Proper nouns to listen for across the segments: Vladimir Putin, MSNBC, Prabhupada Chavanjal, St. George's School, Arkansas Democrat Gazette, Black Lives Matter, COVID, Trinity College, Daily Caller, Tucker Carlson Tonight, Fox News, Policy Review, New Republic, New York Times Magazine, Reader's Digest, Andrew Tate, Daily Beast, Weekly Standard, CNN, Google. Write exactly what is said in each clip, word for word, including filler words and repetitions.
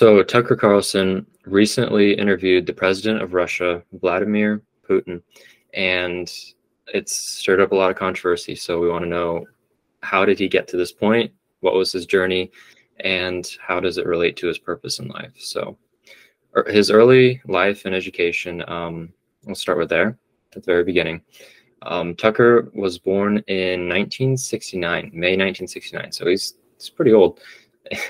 So Tucker Carlson recently interviewed the president of Russia, Vladimir Putin, and it's stirred up a lot of controversy. So we want to know, how did he get to this point? What was his journey? And how does it relate to his purpose in life? So his early life and education, um, we'll start with there, at the very beginning. Um, Tucker was born in nineteen sixty-nine, May nineteen sixty-nine. So he's, he's pretty old,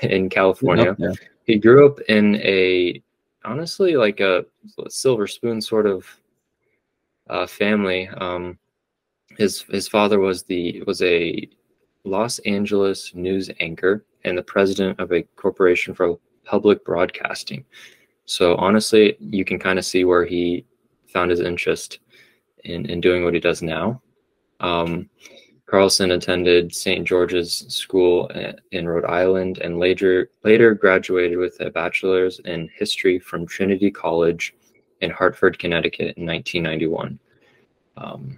in California. Yeah. He grew up in a, honestly, like a silver spoon sort of uh, family. Um, his his father was the was a Los Angeles news anchor and the president of a corporation for public broadcasting. So honestly, you can kind of see where he found his interest in in doing what he does now. Um, Carlson attended Saint George's School in Rhode Island and later later graduated with a bachelor's in history from Trinity College in Hartford, Connecticut in nineteen ninety-one. Um,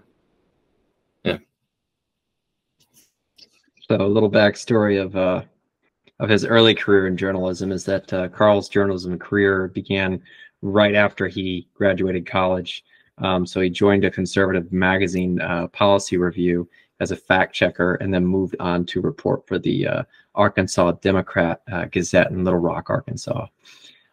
yeah. So a little backstory of uh, of his early career in journalism is that uh, Carl's journalism career began right after he graduated college. Um, so he joined a conservative magazine, uh, Policy Review, as a fact checker, and then moved on to report for the uh, Arkansas Democrat uh, Gazette in Little Rock, Arkansas.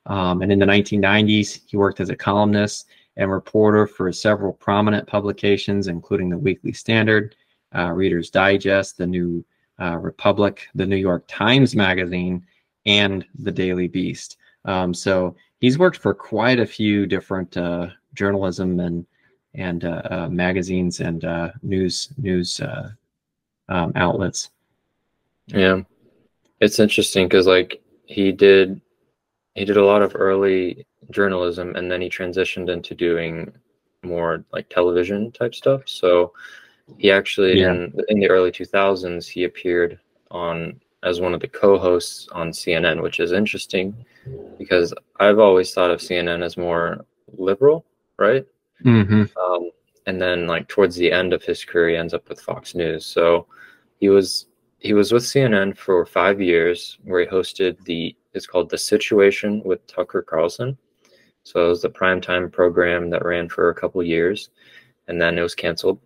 Um, and in the nineteen nineties, he worked as a columnist and reporter for several prominent publications, including the Weekly Standard, uh, Reader's Digest, the New uh, Republic, the New York Times Magazine, and the Daily Beast. Um, so he's worked for quite a few different uh, journalism and and uh, uh, magazines and uh, news news uh, um, outlets. Yeah, it's interesting because like he did he did a lot of early journalism, and then he transitioned into doing more like television type stuff. So he actually yeah. in, in the early two thousands he appeared on as one of the co-hosts on C N N, which is interesting because I've always thought of C N N as more liberal, right? Mm-hmm. Um, and then like towards the end of his career, he ends up with Fox News. So he was, he was with C N N for five years where he hosted the, it's called The Situation with Tucker Carlson. So it was the primetime program that ran for a couple years, and then it was canceled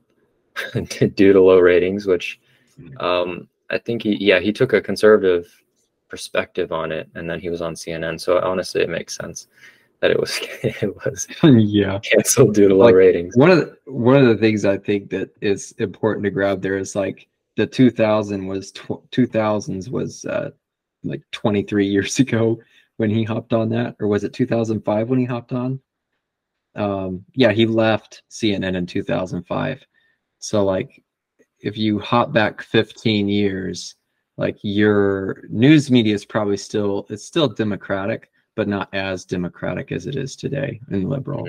due to low ratings, which um, I think he, yeah, he took a conservative perspective on it, and then he was on C N N. So honestly, it makes sense that it was it was yeah canceled due to low like, ratings. One of the, one of the things I think that is important to grab there is like the two thousand was two thousands was uh, like twenty-three years ago when he hopped on that, or was it two thousand five when he hopped on? Um, yeah, he left C N N in two thousand five. So like if you hop back fifteen years, like your news media is probably still it's still democratic, but not as democratic as it is today and liberal.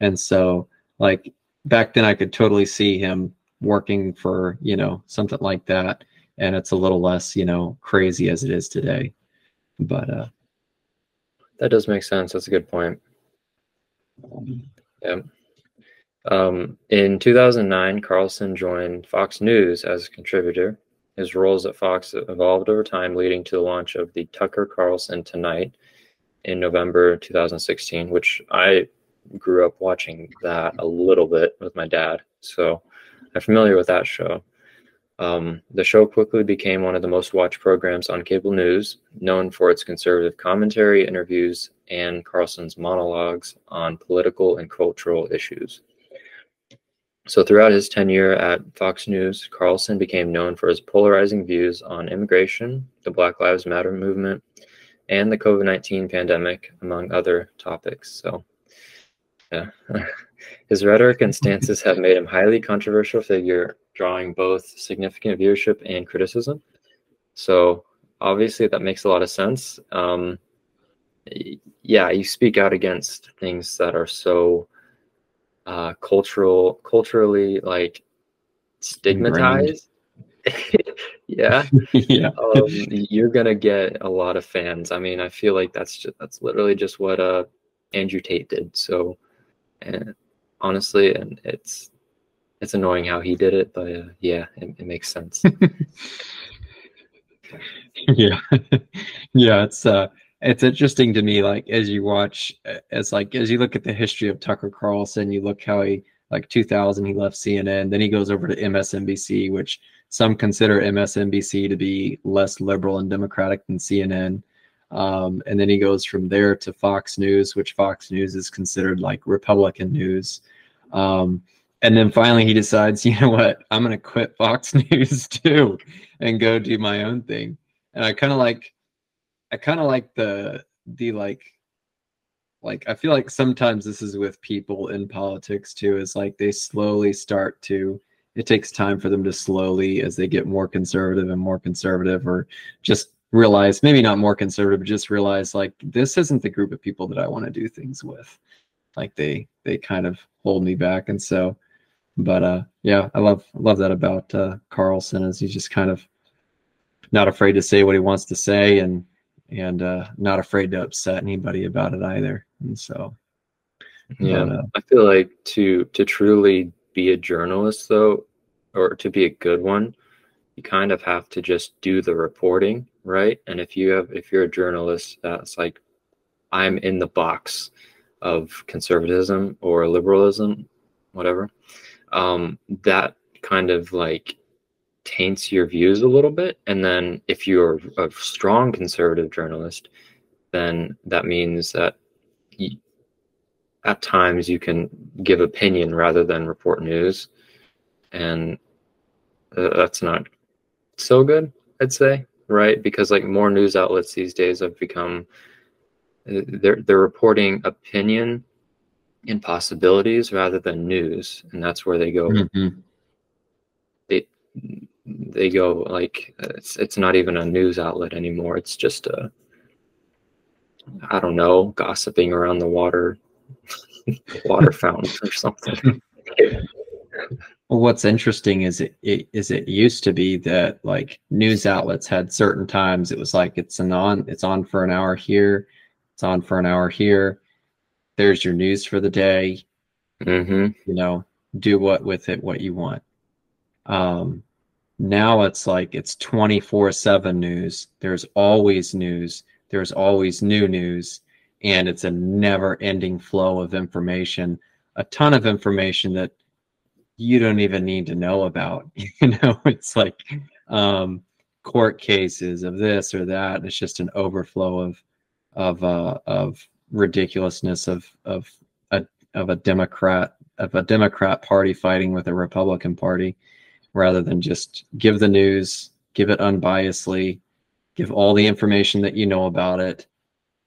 And so like back then I could totally see him working for, you know, something like that. And it's a little less, you know, crazy as it is today, but uh, that does make sense. That's a good point. Yeah. Um, in two thousand nine, Carlson joined Fox News as a contributor. His roles at Fox evolved over time, leading to the launch of the Tucker Carlson Tonight in November two thousand sixteen, which I grew up watching that a little bit with my dad, so I'm familiar with that show. Um, the show quickly became one of the most watched programs on cable news, known for its conservative commentary, interviews, and Carlson's monologues on political and cultural issues. So throughout his tenure at Fox News, Carlson became known for his polarizing views on immigration, the Black Lives Matter movement, and the COVID nineteen pandemic, among other topics. So yeah, his rhetoric and stances have made him a highly controversial figure, drawing both significant viewership and criticism. So obviously that makes a lot of sense. Um, yeah, you speak out against things that are so uh, cultural, culturally like stigmatized. yeah, yeah. Um, you're gonna get a lot of fans. I mean, I feel like that's just, that's literally just what uh Andrew Tate did. So, and honestly, and it's it's annoying how he did it, but uh, yeah, it, it makes sense. yeah, yeah. It's uh, It's interesting to me, like, as you watch, as like, as you look at the history of Tucker Carlson, you look how he, like, two thousand, he left C N N, then he goes over to M S N B C, which some consider M S N B C to be less liberal and democratic than C N N. Um, and then he goes from there to Fox News, which Fox News is considered like Republican news. Um, and then finally he decides, you know what, I'm going to quit Fox News too and go do my own thing. And I kind of like, I kind of like the, the like, like, I feel like sometimes this is with people in politics too, is like they slowly start to, it takes time for them to slowly, as they get more conservative and more conservative, or just realize, maybe not more conservative, but just realize like, this isn't the group of people that I want to do things with. Like they, they kind of hold me back. And so, but uh, yeah, I love, love that about uh, Carlson, is he's just kind of not afraid to say what he wants to say, and, and uh, not afraid to upset anybody about it either. And so, yeah, but, uh, I feel like to, to truly be a journalist though, or to be a good one, you kind of have to just do the reporting, right? And if you have, if you're a journalist that's like, I'm in the box of conservatism or liberalism, whatever, um, that kind of like taints your views a little bit. And then if you're a strong conservative journalist, then that means that you, at times you can give opinion rather than report news. And uh, that's not so good, I'd say. Right, because like more news outlets these days have become, they're they're reporting opinion and possibilities rather than news, and that's where they go. Mm-hmm. They they go like it's it's not even a news outlet anymore. It's just a, I don't know, gossiping around the water water fountain or something. Well, what's interesting is it, it is it used to be that like news outlets had certain times. It was like it's an on it's on for an hour here, it's on for an hour here. There's your news for the day. Mm-hmm. You know, do what with it what you want. Um, now it's like it's twenty-four seven news. There's always news. There's always new news, and it's a never-ending flow of information. A ton of information that you don't even need to know about, you know, it's like um, court cases of this or that. And it's just an overflow of, of, uh, of ridiculousness of, of, a, of a Democrat, of a Democrat party fighting with a Republican party, rather than just give the news, give it unbiasedly, give all the information that you know about it.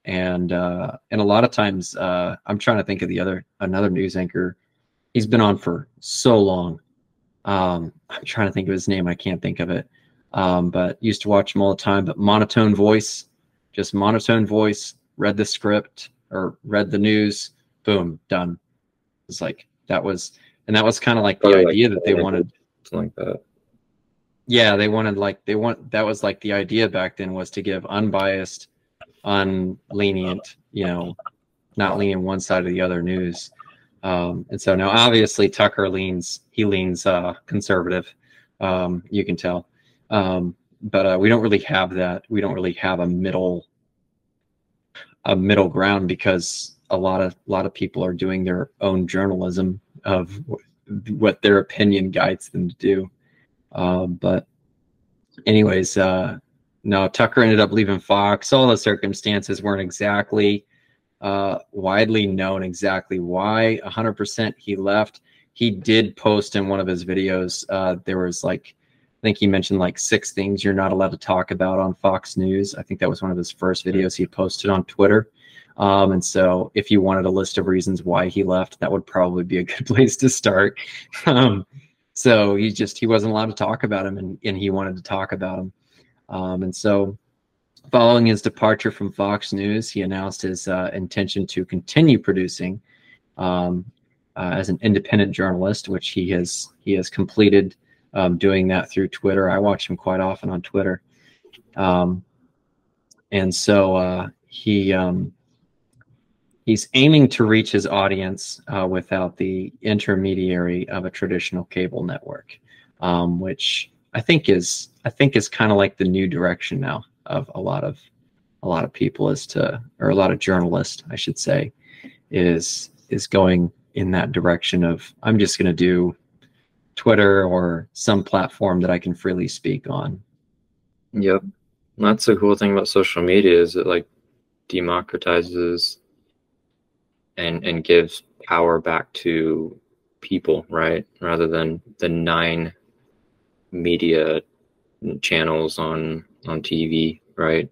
And, uh, and a lot of times uh, I'm trying to think of the other, another news anchor. He's been on for so long. Um, I'm trying to think of his name. I can't think of it. Um, but used to watch him all the time. But monotone voice, just monotone voice, read the script or read the news, boom, done. It's like that was, and that was kind of like the idea that they wanted. Something like that. Yeah, they wanted like, they want, that was like the idea back then, was to give unbiased, unlenient, you know, not leaning one side or the other news. Um, and so now obviously Tucker leans, he leans, uh, conservative. Um, you can tell. Um, but, uh, we don't really have that. We don't really have a middle, a middle ground, because a lot of, a lot of people are doing their own journalism of w- what their opinion guides them to do. Um, but anyways, uh, no, Tucker ended up leaving Fox. All the circumstances weren't exactly uh widely known exactly why one hundred percent he left. He did post in one of his videos, uh there was like, I think he mentioned like six things you're not allowed to talk about on Fox News. I think that was one of his first videos he posted on Twitter. Um and so if you wanted a list of reasons why he left, that would probably be a good place to start. Um so he just he wasn't allowed to talk about him, and, and he wanted to talk about him. Um and so following his departure from Fox News, he announced his uh, intention to continue producing um, uh, as an independent journalist, which he has he has completed um, doing that through Twitter. I watch him quite often on Twitter, um, and so uh, he um, he's aiming to reach his audience uh, without the intermediary of a traditional cable network, um, which I think is I think is kind of like the new direction now of a lot of a a lot of people as to, or a lot of journalists, I should say, is is going in that direction of, I'm just going to do Twitter or some platform that I can freely speak on. Yep. That's the cool thing about social media, is it like democratizes and and gives power back to people, right? Rather than the nine media channels on on T V, right?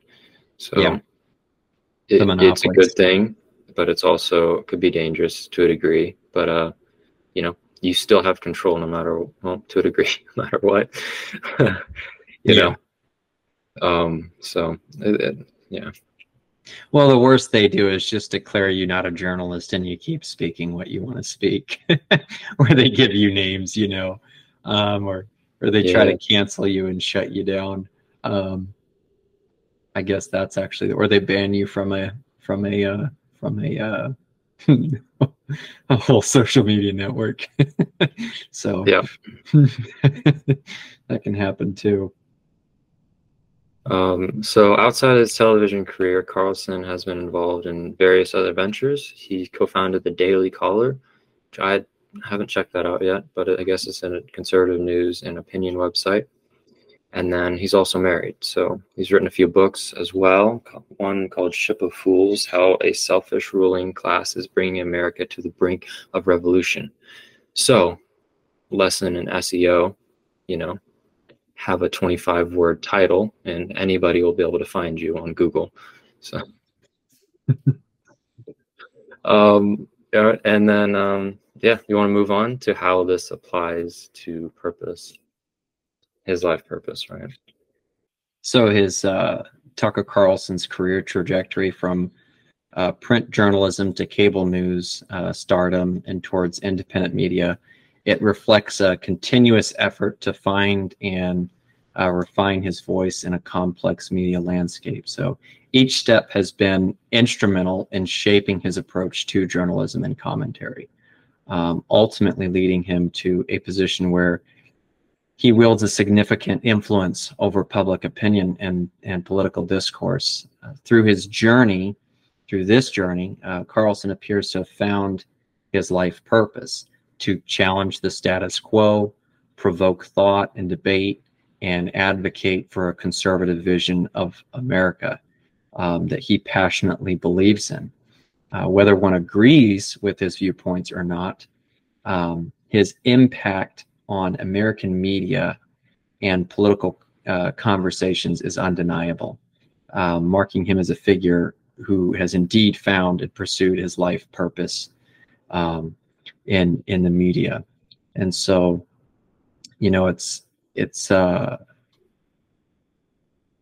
So yeah. it, it's a good thing, but it's also, it could be dangerous to a degree. But uh, you know, you still have control no matter, well, to a degree, no matter what. you yeah. know. Um. So it, it, yeah. Well, the worst they do is just declare you not a journalist and you keep speaking what you want to speak, or they give you names, you know, um, or or they yeah. try to cancel you and shut you down. Um, I guess that's actually, or they ban you from a from a uh, from a uh, a whole social media network. So yeah, that can happen too. Um, so outside his television career, Carlson has been involved in various other ventures. He co-founded the Daily Caller, which I haven't checked that out yet, but I guess it's a conservative news and opinion website. And then he's also married. So he's written a few books as well. One called Ship of Fools, How a Selfish Ruling Class is Bringing America to the Brink of Revolution. So lesson in S E O, you know, have a twenty-five word title and anybody will be able to find you on Google. So, um, and then, um, yeah, you want to move on to how this applies to purpose, his life purpose, right? So his, uh, Tucker Carlson's career trajectory from, uh, print journalism to cable news, uh, stardom and towards independent media. It reflects a continuous effort to find and uh, refine his voice in a complex media landscape. So each step has been instrumental in shaping his approach to journalism and commentary, um, ultimately leading him to a position where he wields a significant influence over public opinion and, and political discourse. Uh, through his journey, through this journey, uh, Carlson appears to have found his life purpose: to challenge the status quo, provoke thought and debate, and advocate for a conservative vision of America um, that he passionately believes in. Uh, whether one agrees with his viewpoints or not, um, his impact on American media and political uh, conversations is undeniable, uh, marking him as a figure who has indeed found and pursued his life purpose um, in in the media. And so, you know, it's it's uh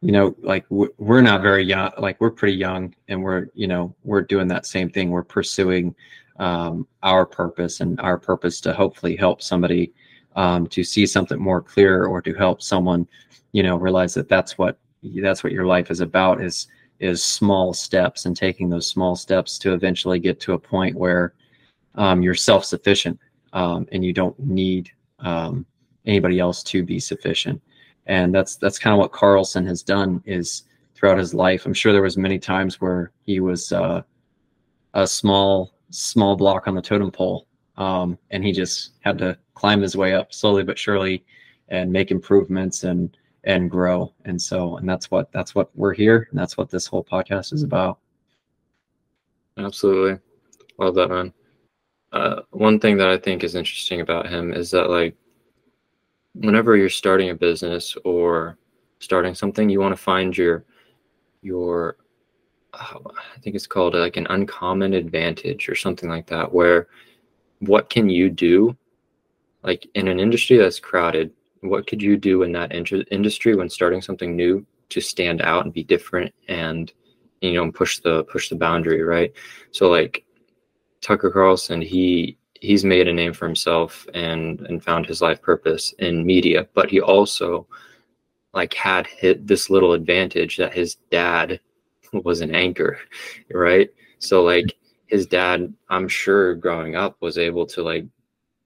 you know, like we're not very young, like we're pretty young, and we're, you know, we're doing that same thing. We're pursuing um our purpose, and our purpose to hopefully help somebody um to see something more clear, or to help someone, you know, realize that that's what that's what your life is about, is is small steps, and taking those small steps to eventually get to a point where Um, you're self-sufficient, um, and you don't need um, anybody else to be sufficient. And that's that's kind of what Carlson has done is throughout his life. I'm sure there was many times where he was uh, a small small block on the totem pole, um, and he just had to climb his way up slowly but surely, and make improvements and and grow. And so, and that's what that's what we're here, and that's what this whole podcast is about. Absolutely, love that, man. Uh, one thing that I think is interesting about him is that, like, whenever you're starting a business or starting something, you want to find your, your, uh, I think it's called like an uncommon advantage or something like that, where what can you do, like in an industry that's crowded, what could you do in that in- industry when starting something new to stand out and be different and, you know, push the, push the boundary. Right. So like, Tucker Carlson, he he's made a name for himself and and found his life purpose in media, but he also like had hit this little advantage that his dad was an anchor, right? So like his dad, I'm sure growing up was able to like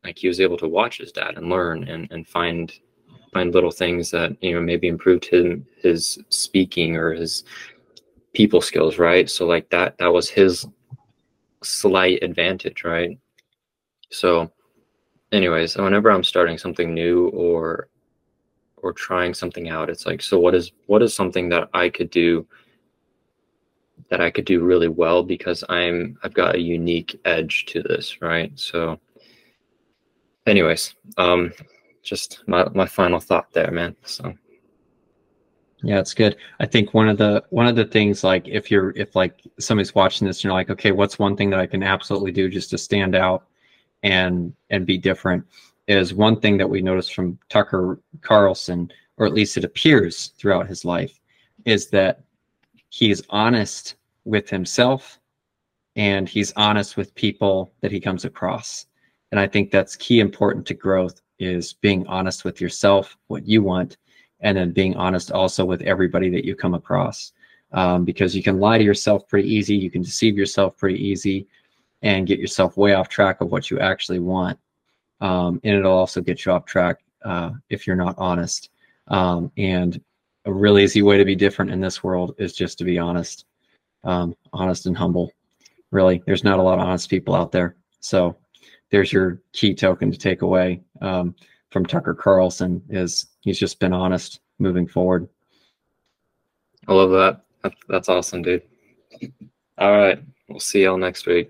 like he was able to watch his dad and learn and and find find little things that, you know, maybe improved him, his speaking or his people skills, right? So like that, that was his slight advantage, right? So anyways, whenever I'm starting something new or or trying something out, it's like, so what is what is something that I could do that I could do really well because I'm I've got a unique edge to this, right? So anyways, um just my, my final thought there, man. So yeah, it's good. I think one of the one of the things, like if you're if like somebody's watching this and you're like, okay, what's one thing that I can absolutely do just to stand out and and be different, is one thing that we noticed from Tucker Carlson, or at least it appears throughout his life, is that he's honest with himself and he's honest with people that he comes across. And I think that's key important to growth, is being honest with yourself, what you want, and then being honest also with everybody that you come across. Um, because you can lie to yourself pretty easy, you can deceive yourself pretty easy, and get yourself way off track of what you actually want. Um, and it'll also get you off track uh, if you're not honest. Um, and a really easy way to be different in this world is just to be honest, um, honest and humble. Really, there's not a lot of honest people out there. So there's your key token to take away um, from Tucker Carlson, is he's just been honest moving forward. I love that. That's awesome, dude. All right. We'll see y'all next week.